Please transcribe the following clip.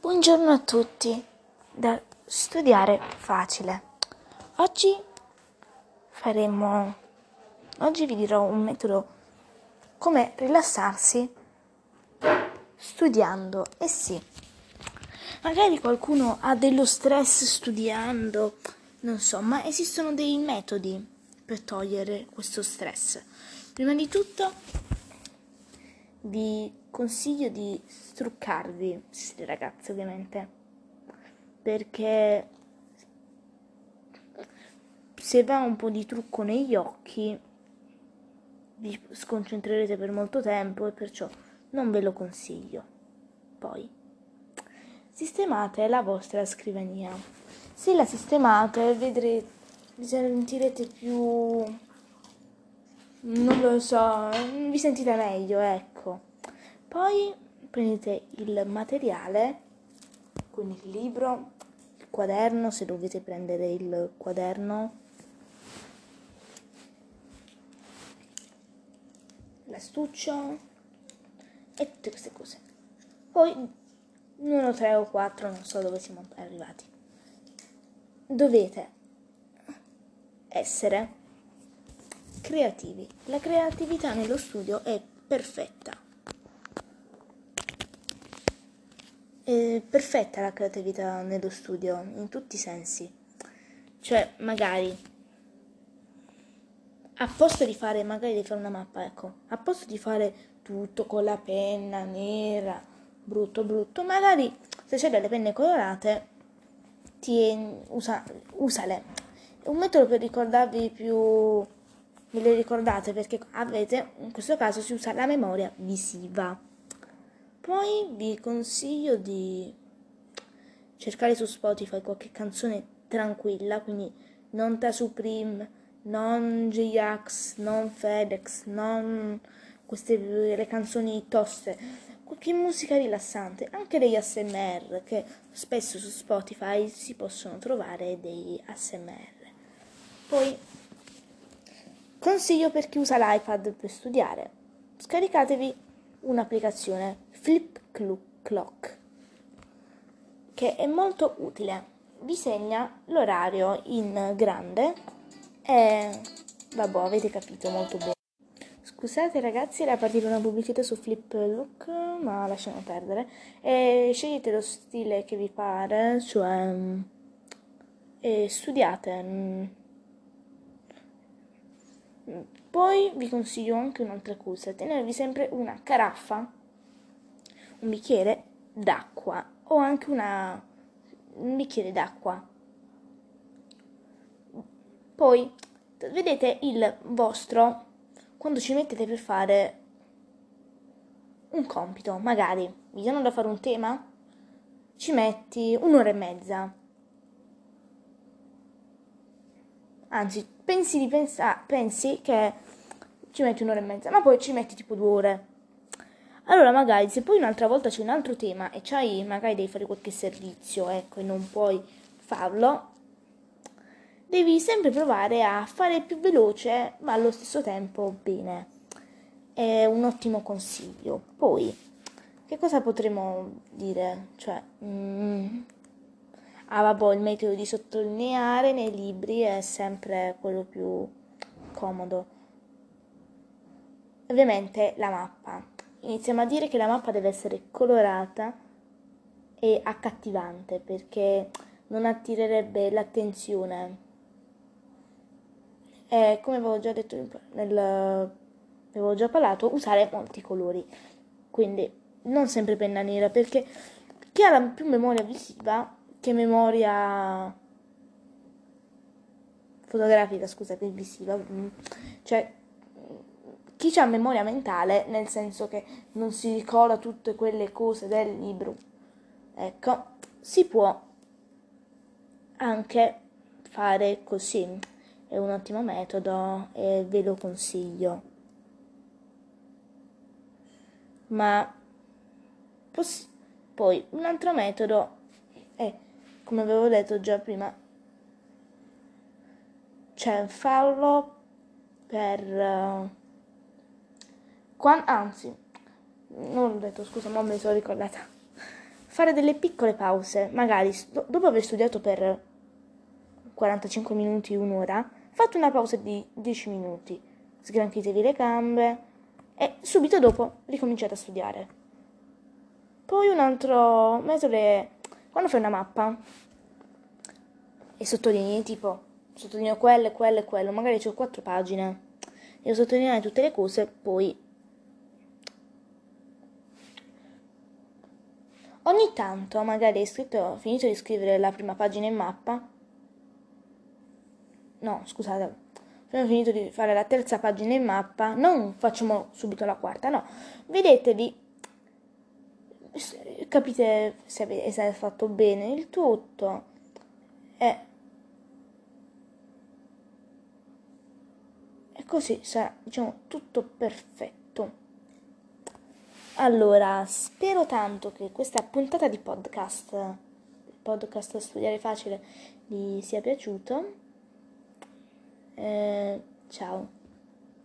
Buongiorno a tutti, da Studiare Facile. Oggi vi dirò un metodo come rilassarsi studiando. E sì, magari qualcuno ha dello stress studiando, non so, ma esistono dei metodi per togliere questo stress. Prima di tutto vi consiglio di struccarvi, siete ragazzi ovviamente, perché se va un po' di trucco negli occhi vi sconcentrerete per molto tempo e perciò non ve lo consiglio. Poi sistemate la vostra scrivania. Se la sistemate vi sentirete più, non lo so, vi sentite meglio, ecco. Poi prendete il materiale, quindi il libro, il quaderno, se dovete prendere il quaderno, l'astuccio e tutte queste cose. Poi 1, 3 o 4, non so dove siamo arrivati. Dovete essere creativi. La creatività nello studio è perfetta. È perfetta la creatività nello studio, in tutti i sensi. Cioè, magari, a posto di fare una mappa, ecco, a posto di fare tutto con la penna nera, brutto, magari se c'è delle penne colorate, usale. È un metodo per ricordarvi più. Ve le ricordate perché in questo caso si usa la memoria visiva. Poi vi consiglio di cercare su Spotify qualche canzone tranquilla, quindi non Tha Supreme, non J-Ax, non Fedez, non le canzoni toste, qualche musica rilassante, anche degli ASMR, che spesso su Spotify si possono trovare degli ASMR. Poi consiglio per chi usa l'iPad per studiare: scaricatevi un'applicazione, Flip clock, che è molto utile. Vi segna l'orario in grande e vabbè, avete capito molto bene. Scusate ragazzi, era partita una pubblicità su Flip clock, ma lasciamo perdere. E scegliete lo stile che vi pare, cioè e studiate. Poi vi consiglio anche un'altra cosa: tenervi sempre una caraffa, un bicchiere d'acqua o anche un bicchiere d'acqua. Poi vedete il vostro quando ci mettete per fare un compito. Magari vi danno da fare un tema, ci metti 1 ora e mezza. Anzi, pensi che ci metti 1 ora e mezza, ma poi ci metti tipo 2 ore. Allora, magari, se poi un'altra volta c'è un altro tema e magari devi fare qualche servizio, ecco, e non puoi farlo, devi sempre provare a fare più veloce, ma allo stesso tempo bene. È un ottimo consiglio. Poi, che cosa potremmo dire? Cioè, il metodo di sottolineare nei libri è sempre quello più comodo. Ovviamente la mappa. Iniziamo a dire che la mappa deve essere colorata e accattivante, perché non attirerebbe l'attenzione. E come avevo già detto, avevo già parlato, usare molti colori. Quindi non sempre penna nera, perché chi ha la più memoria visiva, che memoria fotografica, scusate, visiva, cioè chi ha memoria mentale, nel senso che non si ricorda tutte quelle cose del libro, ecco, si può anche fare così. È un ottimo metodo e ve lo consiglio. Ma poi un altro metodo è, come avevo detto già prima, cioè farlo per anzi, non l'ho detto, scusa, ma me ne sono ricordata. fare delle piccole pause, magari dopo aver studiato per 45 minuti, un'ora, fate una pausa di 10 minuti, sgranchitevi le gambe e subito dopo ricominciate a studiare. Poi un altro metodo è quando fai una mappa e sottolinei, tipo, sottolineo quello e quello, magari c'ho 4 pagine, devo sottolineare tutte le cose, poi ogni tanto, magari ho finito di scrivere la prima pagina in mappa, no, scusate, ho finito di fare la terza pagina in mappa, non facciamo subito la quarta, no, vedetevi, capite se avete fatto bene il tutto, e così sarà, diciamo, tutto perfetto. Allora, spero tanto che questa puntata di podcast Studiare Facile vi sia piaciuto. Ciao.